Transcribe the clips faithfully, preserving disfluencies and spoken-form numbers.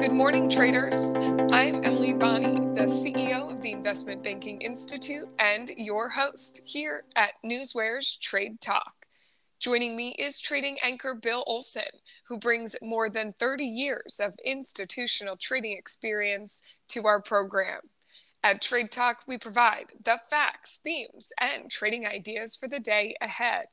Good morning, traders. I'm Emily Bonney, the C E O of the Investment Banking Institute and your host here at Newsware's Trade Talk. Joining me is trading anchor Bill Olson, who brings more than thirty years of institutional trading experience to our program. At Trade Talk, we provide the facts, themes, and trading ideas for the day ahead.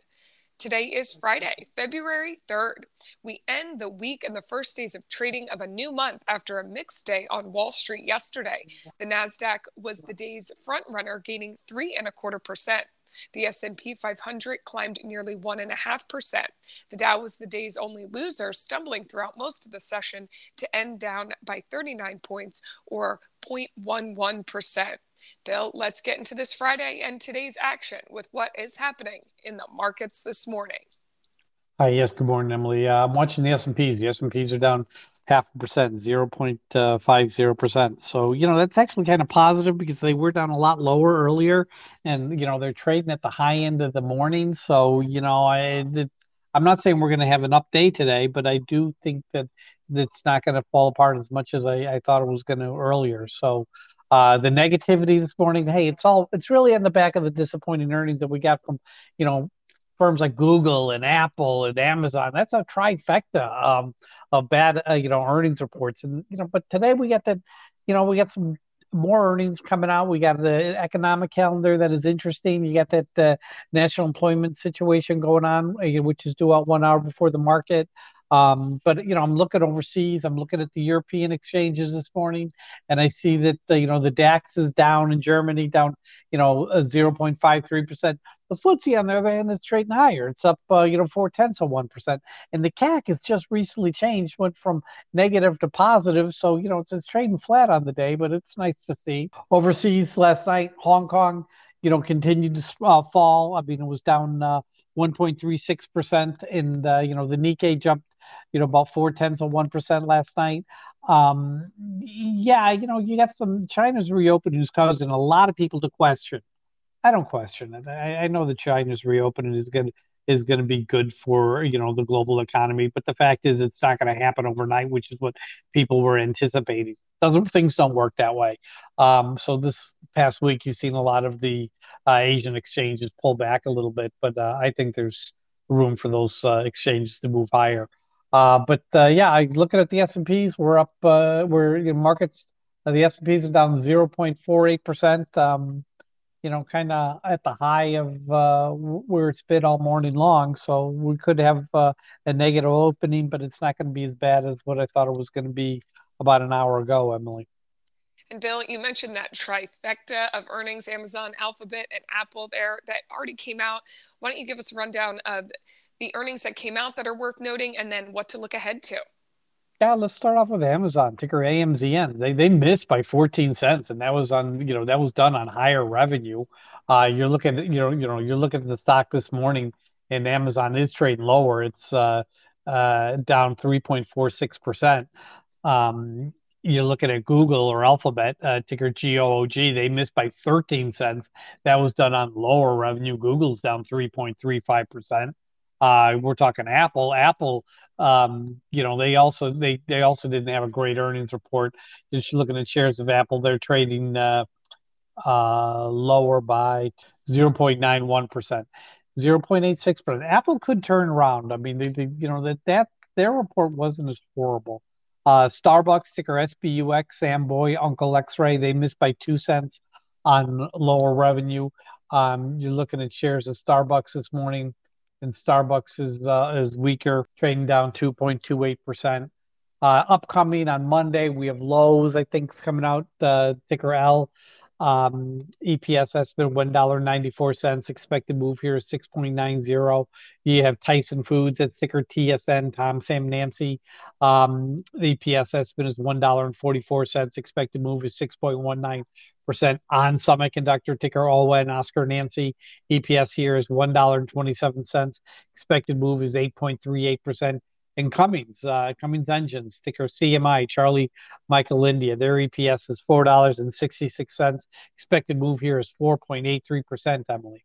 Today is Friday, February third. We end the week and the first days of trading of a new month after a mixed day on Wall Street yesterday. The Nasdaq was the day's front runner, gaining three and a quarter percent. The S and P five hundred climbed nearly one and a half percent. The Dow was the day's only loser, stumbling throughout most of the session to end down by thirty-nine points or zero point one one percent. Bill, let's get into this Friday and today's action with what is happening in the markets this morning. Hi, yes, good morning, Emily. Uh, I'm watching the S and Ps. The S and Ps are down half a percent, zero point five zero percent. So, you know, that's actually kind of positive because they were down a lot lower earlier and, you know, they're trading at the high end of the morning. So, you know, I, it, I'm not saying we're going to have an up day today, but I do think that it's not going to fall apart as much as I, I thought it was going to earlier. So, Uh, the negativity this morning, hey, it's all it's really on the back of the disappointing earnings that we got from, you know, firms like Google and Apple and Amazon. That's a trifecta um, of bad, uh, you know, earnings reports. And, you know, but today we got that, you know, we got some more earnings coming out. We got the economic calendar that is interesting. You got that uh, national employment situation going on, which is due out one hour before the market. Um, but, you know, I'm looking overseas. I'm looking at the European exchanges this morning, and I see that, the, you know, the DAX is down in Germany, down, you know, zero point five three percent. The F T S E, on the other hand, is trading higher. It's up, uh, you know, four tenths of one percent. And the C A C has just recently changed, went from negative to positive. So, you know, it's, it's trading flat on the day, but it's nice to see. Overseas last night, Hong Kong, you know, continued to uh, fall. I mean, it was down uh, one point three six percent. And, uh, you know, the Nikkei jumped, you know, about four tenths of one percent last night. Um, yeah, you know, you got some China's reopening who's causing a lot of people to question. I don't question it. I, I know that China's reopening is going is going to be good for, you know, the global economy, but the fact is it's not going to happen overnight, which is what people were anticipating. Doesn't things don't work that way. Um, so this past week, you've seen a lot of the uh, Asian exchanges pull back a little bit, but uh, I think there's room for those uh, exchanges to move higher. Uh, but uh, yeah, I, looking at the S and Ps, we're up. Uh, we're in markets. Uh, the S and Ps are down zero point four eight percent. Um, you know, kind of at the high of uh, where it's been all morning long. So we could have uh, a negative opening, but it's not going to be as bad as what I thought it was going to be about an hour ago, Emily. And Bill, you mentioned that trifecta of earnings, Amazon, Alphabet, and Apple there that already came out. Why don't you give us a rundown of the earnings that came out that are worth noting and then what to look ahead to? Yeah, let's start off with Amazon, ticker A M Z N. They they missed by fourteen cents, and that was on, you know, that was done on higher revenue. Uh, you're looking, you know, you know, you're looking at the stock this morning, and Amazon is trading lower. It's uh, uh, down three point four six percent. Um, You're looking at Google or Alphabet, uh, ticker G O O G. They missed by thirteen cents. That was done on lower revenue. Google's down three point three five percent. Uh, we're talking Apple. Apple, um, you know, they also they they also didn't have a great earnings report. Just looking at shares of Apple, they're trading uh, uh, lower by zero point nine one percent, zero point eight six percent. Apple could turn around. I mean, they, they you know that that their report wasn't as horrible. Uh, Starbucks, ticker S B U X, Sam Boy, Uncle X-Ray, they missed by two cents on lower revenue. Um, you're looking at shares of Starbucks this morning, and Starbucks is uh, is weaker, trading down two point two eight percent. Uh, upcoming on Monday, we have Lowe's, I think, is coming out, uh, ticker L. Um, E P S estimate one dollar and ninety-four cents. Expected move here is six point nine zero. You have Tyson Foods at ticker T S N, Tom, Sam, Nancy. Um, the E P S estimate is one dollar and forty-four cents. Expected move is six point one nine percent. On Semiconductor, ticker O N, Oscar, Nancy. E P S here is one dollar and twenty-seven cents. Expected move is eight point three eight percent. And Cummins, uh, Cummins Engines, ticker C M I, Charlie Michael India. Their E P S is four dollars and sixty-six cents. Expected move here is four point eight three percent, Emily.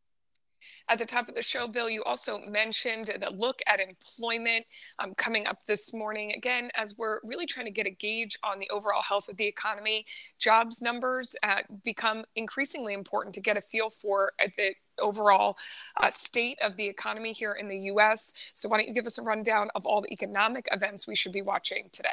At the top of the show, Bill, you also mentioned the look at employment um, coming up this morning. Again, as we're really trying to get a gauge on the overall health of the economy, jobs numbers uh, become increasingly important to get a feel for the overall uh, state of the economy here in the U S. So why don't you give us a rundown of all the economic events we should be watching today?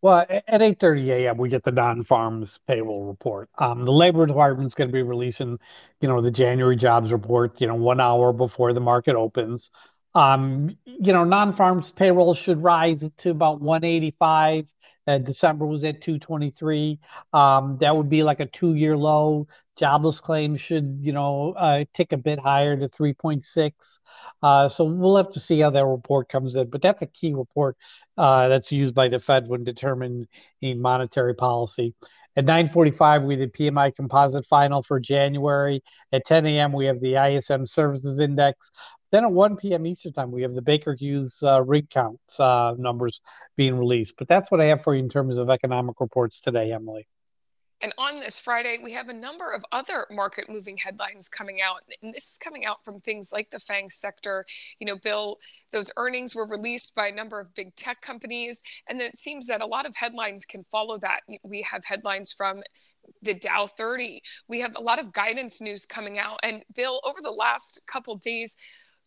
Well, at eight thirty a m, we get the non-farms payroll report. Um, the Labor Department's going to be releasing, you know, the January jobs report, you know, one hour before the market opens. Um, you know, non-farms payroll should rise to about one eighty-five. Uh, December was at two twenty-three. Um, that would be like a two-year low. Jobless claims should, you know, uh, tick a bit higher to three point six. Uh, so we'll have to see how that report comes in. But that's a key report uh, that's used by the Fed when determining monetary policy. At nine forty-five, we did P M I composite final for January. At ten a m, we have the I S M services index. Then at one p m Eastern time, we have the Baker Hughes uh, rig count uh, numbers being released. But that's what I have for you in terms of economic reports today, Emily. And on this Friday, we have a number of other market-moving headlines coming out. And this is coming out from things like the FANG sector. You know, Bill, those earnings were released by a number of big tech companies. And then it seems that a lot of headlines can follow that. We have headlines from the Dow thirty. We have a lot of guidance news coming out. And Bill, over the last couple of days,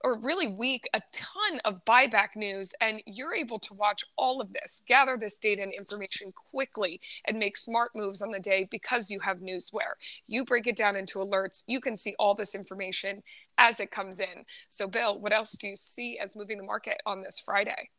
or really week, a ton of buyback news, and you're able to watch all of this, gather this data and information quickly, and make smart moves on the day because you have Newsware. You break it down into alerts. You can see all this information as it comes in. So, Bill, what else do you see as moving the market on this Friday?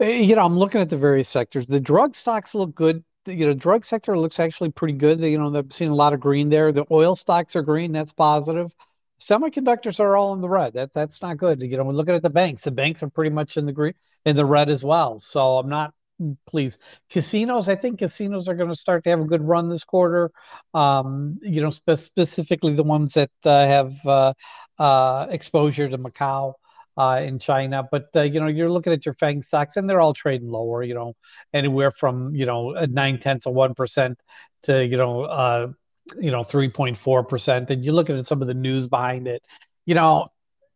You know, I'm looking at the various sectors. The drug stocks look good. You know, drug sector looks actually pretty good. You know, they've seen a lot of green there. The oil stocks are green. That's positive. Semiconductors are all in the red. That that's not good. You know, we're looking at the banks. The banks are pretty much in the green, in the red as well. So I'm not pleased. Casinos, I think casinos are going to start to have a good run this quarter. Um, you know, spe specifically the ones that uh, have uh, uh, exposure to Macau uh, in China. But uh, you know, you're looking at your FANG stocks, and they're all trading lower. You know, anywhere from you know nine tenths of one percent to you know. Uh, you know, three point four percent. And you look at some of the news behind it, you know,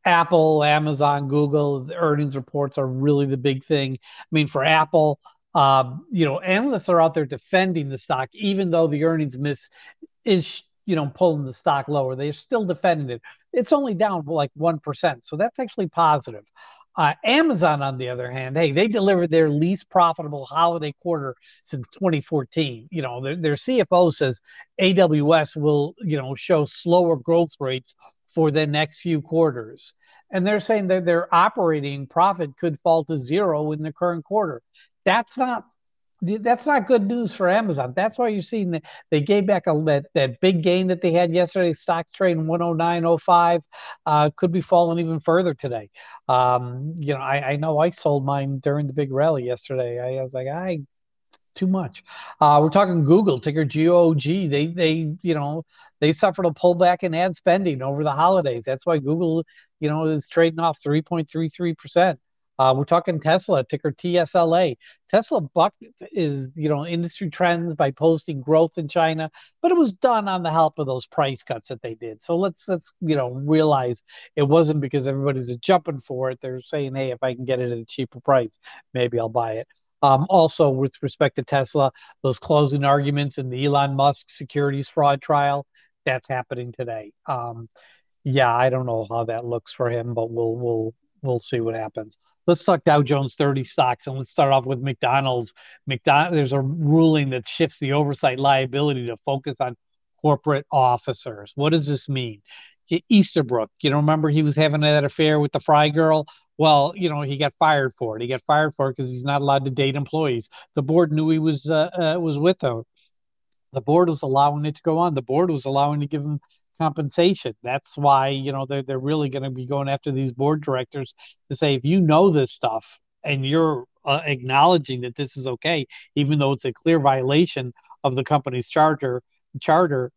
Apple, Amazon, Google, the earnings reports are really the big thing. I mean, for Apple, uh, you know, analysts are out there defending the stock, even though the earnings miss is, you know, pulling the stock lower. They're still defending it. It's only down like one percent. So that's actually positive. Uh, Amazon, on the other hand, hey, they delivered their least profitable holiday quarter since twenty fourteen. You know, their, their C F O says A W S will, you know, show slower growth rates for the next few quarters. And they're saying that their operating profit could fall to zero in the current quarter. That's not That's not good news for Amazon. That's why you're seeing that they gave back a, that, that big gain that they had yesterday. Stocks trading one oh nine oh five, uh, could be falling even further today. Um, you know, I, I know I sold mine during the big rally yesterday. I, I was like, I too much. Uh, we're talking Google, ticker G O O G. They they you know they suffered a pullback in ad spending over the holidays. That's why Google you know is trading off three point three three percent. Uh, we're talking Tesla, ticker T S L A. Tesla bucked is, you know, industry trends by posting growth in China, but it was done on the help of those price cuts that they did. So let's, let's you know, realize it wasn't because everybody's jumping for it. They're saying, hey, if I can get it at a cheaper price, maybe I'll buy it. Um, also, with respect to Tesla, those closing arguments in the Elon Musk securities fraud trial, that's happening today. Um, yeah, I don't know how that looks for him, but we'll we'll. We'll see what happens. Let's talk Dow Jones thirty stocks, and let's start off with McDonald's. McDonald's, there's a ruling that shifts the oversight liability to focus on corporate officers. What does this mean? Easterbrook, you know, remember he was having that affair with the fry girl? Well, you know, he got fired for it. He got fired for it because he's not allowed to date employees. The board knew he was uh, uh, was with her. The board was allowing it to go on. The board was allowing to give him compensation. That's why, you know, they're, they're really going to be going after these board directors to say, if you know this stuff and you're uh, acknowledging that this is okay, even though it's a clear violation of the company's charter, charter,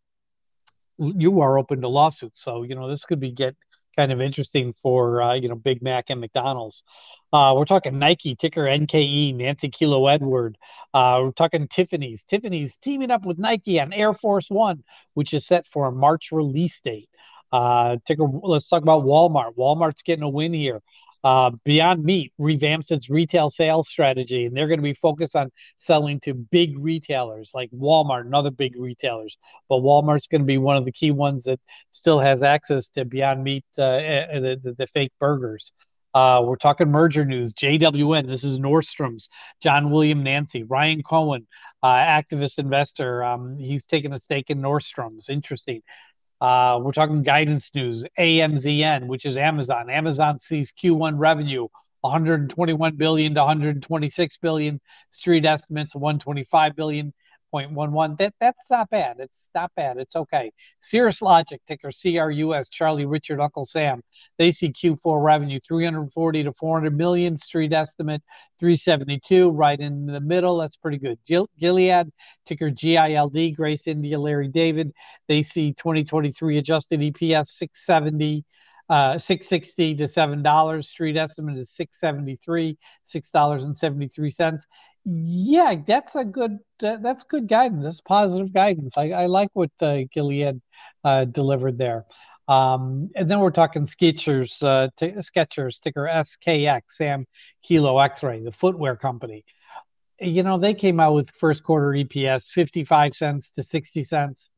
you are open to lawsuits. So, you know, this could be get kind of interesting for, uh, you know, Big Mac and McDonald's. Uh, we're talking Nike, ticker N K E, Nancy Kilo Edward. Uh, we're talking Tiffany's. Tiffany's teaming up with Nike on Air Force One, which is set for a March release date. Uh, take a, let's talk about Walmart. Walmart's getting a win here. Uh, Beyond Meat revamps its retail sales strategy, and they're going to be focused on selling to big retailers like Walmart and other big retailers. But Walmart's going to be one of the key ones that still has access to Beyond Meat, uh, the, the, the fake burgers. Uh, we're talking merger news. J W N, this is Nordstrom's. John William Nancy, Ryan Cohen, uh, activist investor. Um, he's taking a stake in Nordstrom's. Interesting. Uh, we're talking guidance news. A M Z N, which is Amazon. Amazon sees Q one revenue one hundred twenty-one billion dollars to one hundred twenty-six billion dollars. Street estimates one hundred twenty-five billion dollars. zero point one one. That that's not bad. It's not bad. It's okay. Cirrus Logic, ticker C R U S, Charlie Richard, Uncle Sam. They see Q four revenue three hundred forty to four hundred million. Street estimate three seventy-two, right in the middle. That's pretty good. Gil- Gilead, ticker G I L D, Grace India, Larry David. They see twenty twenty-three adjusted E P S six seventy. Uh, six sixty to seven dollars. Street estimate is six seventy three, six dollars and seventy three cents. Yeah, that's a good. Uh, that's good guidance. That's positive guidance. I, I like what uh, Gilead uh, delivered there. Um, and then we're talking Skechers, uh, t- Skechers ticker S K X, Sam Kilo X-ray, the footwear company. You know, they came out with first quarter E P S fifty five cents to sixty cents.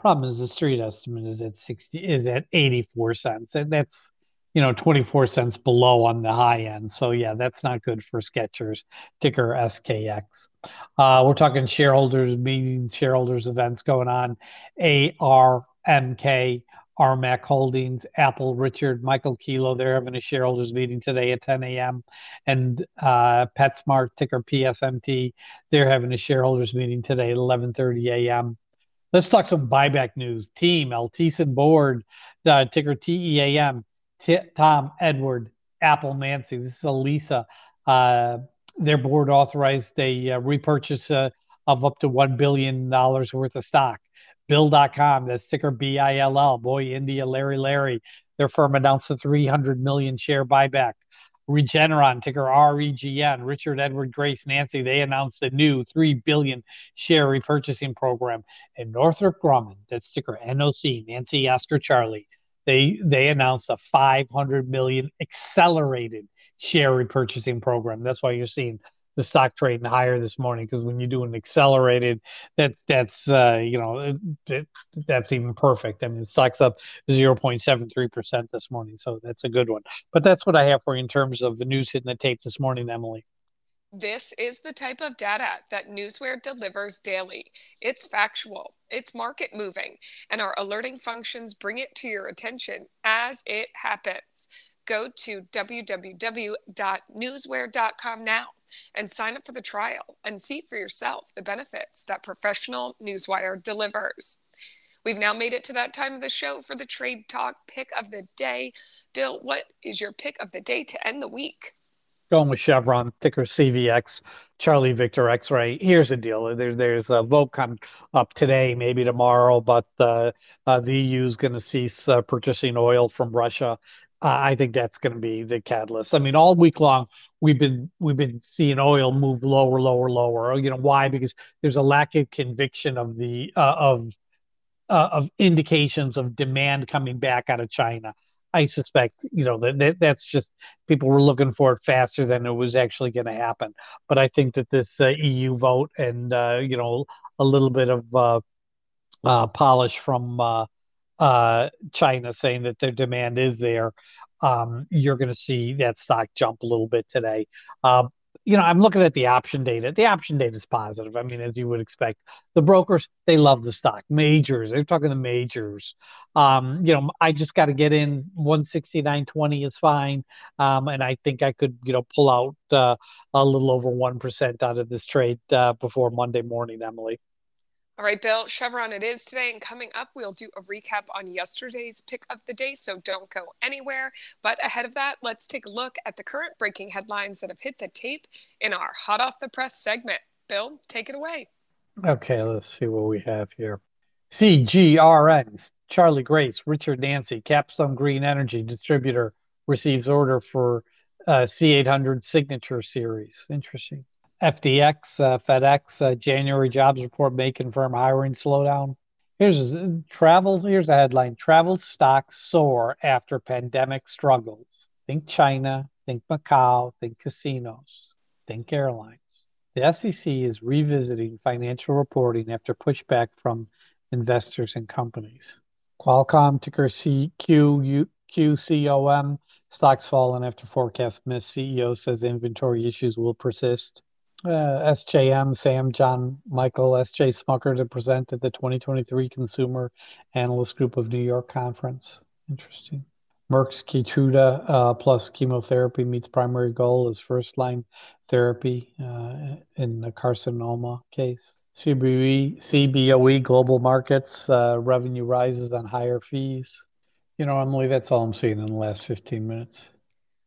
Problem is the street estimate is at sixty is at eighty-four cents, and that's, you know, twenty-four cents below on the high end. So yeah, that's not good for Skechers, ticker S K X. Uh, we're talking shareholders meetings, shareholders events going on. A R M K, Armac Holdings, Apple, Richard, Michael Kilo. They're having a shareholders meeting today at ten a.m. And uh, PetSmart, ticker P S M T. They're having a shareholders meeting today at eleven thirty a.m. Let's talk some buyback news. Team, Altice and Board, uh, ticker T E A M, T- Tom, Edward, Apple, Nancy. This is Elisa. Uh, their board authorized a uh, repurchase uh, of up to one billion dollars worth of stock. Bill dot com, that's ticker B I L L, Boy, India, Larry, Larry. Their firm announced a three hundred million share buyback. Regeneron, ticker R E G N, Richard, Edward, Grace, Nancy. They announced a new three billion dollars share repurchasing program. And Northrop Grumman, that's ticker N O C, Nancy, Oscar, Charlie. They they announced a five hundred million dollars accelerated share repurchasing program. That's why you're seeing the stock trading higher this morning, because when you do an accelerated, that that's uh, you know that, that's even perfect. I mean, the stock's up zero point seven three percent this morning, so that's a good one. But that's what I have for you in terms of the news hitting the tape this morning, Emily. This is the type of data that Newsware delivers daily. It's factual, it's market moving, and our alerting functions bring it to your attention as it happens. Go to w w w dot newsware dot com now and sign up for the trial and see for yourself the benefits that professional Newswire delivers. We've now made it to that time of the show for the Trade Talk pick of the day. Bill, what is your pick of the day to end the week? Going with Chevron, ticker C V X, Charlie Victor X-Ray. Here's the deal. There, there's a vote come up today, maybe tomorrow, but uh, uh, the E U is going to cease uh, purchasing oil from Russia. Uh, I think that's going to be the catalyst. I mean, all week long we've been we've been seeing oil move lower, lower, lower. You know why? Because there's a lack of conviction of the uh, of uh, of indications of demand coming back out of China. I suspect, you know, that, that that's just people were looking for it faster than it was actually going to happen. But I think that this uh, E U vote and uh, you know a little bit of uh, uh, polish from Uh, uh China saying that their demand is there, um you're going to see that stock jump a little bit today. Um uh, you know, I'm looking at the option data. The option data is positive. I mean, as you would expect, the brokers, they love the stock. Majors, they're talking to majors. Um, you know, I just got to get in. one sixty-nine twenty is fine. Um, and I think I could, you know, pull out uh, a little over one percent out of this trade uh, before Monday morning, Emily. All right, Bill, Chevron it is today, and coming up, we'll do a recap on yesterday's pick of the day, so don't go anywhere. But ahead of that, let's take a look at the current breaking headlines that have hit the tape in our Hot Off the Press segment. Bill, take it away. Okay, let's see what we have here. C G R N, Charlie Grace, Richard Nancy, Capstone Green Energy Distributor receives order for uh, C eight hundred Signature Series. Interesting. F T X, uh, FedEx, uh, January jobs report may confirm hiring slowdown. Here's travel. Here's a headline: travel stocks soar after pandemic struggles. Think China, think Macau, think casinos, think airlines. The S E C is revisiting financial reporting after pushback from investors and companies. Qualcomm, ticker C Q U Q C O M, stocks fallen after forecast miss. C E O says inventory issues will persist. Uh, S J M, Sam John Michael, S J Smucker to present at the twenty twenty-three Consumer Analyst Group of New York Conference. Interesting. Merck's Keytruda uh, plus chemotherapy meets primary goal as first-line therapy uh, in the carcinoma case. C B O E, C B O E Global Markets, uh, revenue rises on higher fees. You know, Emily, that's all I'm seeing in the last fifteen minutes.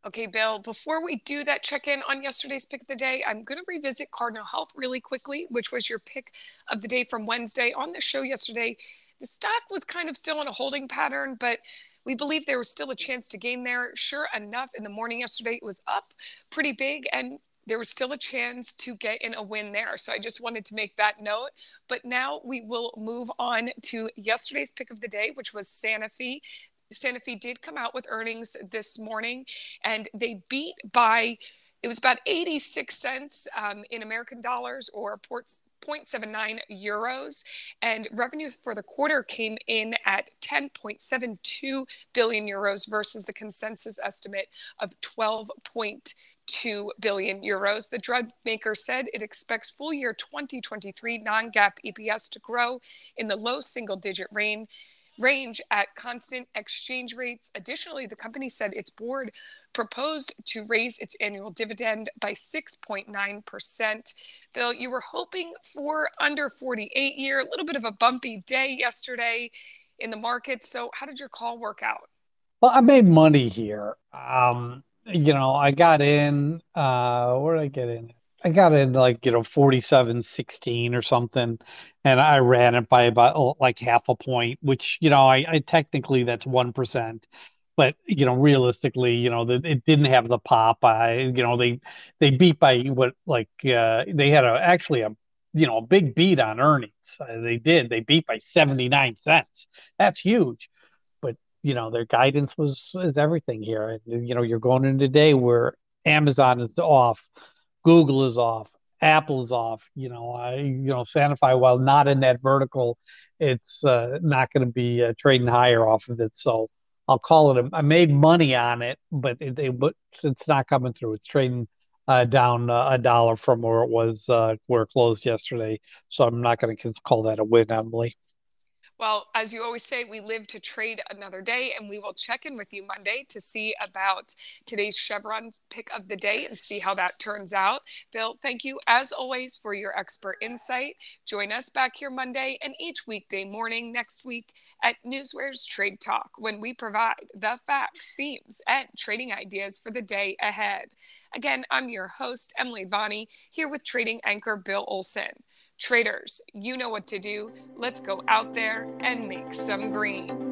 Okay, Bill, before we do that check-in on yesterday's pick of the day, I'm going to revisit Cardinal Health really quickly, which was your pick of the day from Wednesday. On the show yesterday, the stock was kind of still in a holding pattern, but we believe there was still a chance to gain there. Sure enough, in the morning yesterday, it was up pretty big, and there was still a chance to get in a win there. So I just wanted to make that note. But now we will move on to yesterday's pick of the day, which was Sanofi. Sanofi did come out with earnings this morning, and they beat by, it was about eighty-six cents um, in American dollars, or zero point seven nine euros. And revenue for the quarter came in at ten point seven two billion euros versus the consensus estimate of twelve point two billion euros. The drug maker said it expects full year twenty twenty-three non-GAAP E P S to grow in the low single digit range. range at constant exchange rates. Additionally, the company said its board proposed to raise its annual dividend by six point nine percent. Bill, you were hoping for under forty-eight year, a little bit of a bumpy day yesterday in the market. So how did your call work out? Well, I made money here. Um, you know, I got in, uh, where did I get in? I got in like, you know, forty-seven sixteen or something, and I ran it by about like half a point, which, you know, I, I technically that's one percent, but, you know, realistically, you know, the, it didn't have the pop. I, you know, they, they beat by what, like, uh, they had a, actually a, you know, a big beat on earnings. Uh, they did, they beat by seventy-nine cents. That's huge. But, you know, their guidance was, is everything here. And, you know, you're going into a day where Amazon is off, Google is off, Apple's off. You know, I, you know, Sanofi, while not in that vertical, it's uh, not going to be uh, trading higher off of it. So I'll call it. A, I made money on it, but it, it it's not coming through. It's trading uh, down uh, a dollar from where it was uh, where it closed yesterday. So I'm not going to call that a win, Emily. Well, as you always say, we live to trade another day, and we will check in with you Monday to see about today's Chevron pick of the day and see how that turns out. Bill, thank you, as always, for your expert insight. Join us back here Monday and each weekday morning next week at Newsware's Trade Talk, when we provide the facts, themes, and trading ideas for the day ahead. Again, I'm your host, Emily Bonney, here with trading anchor Bill Olson. Traders, you know what to do. Let's go out there and make some green.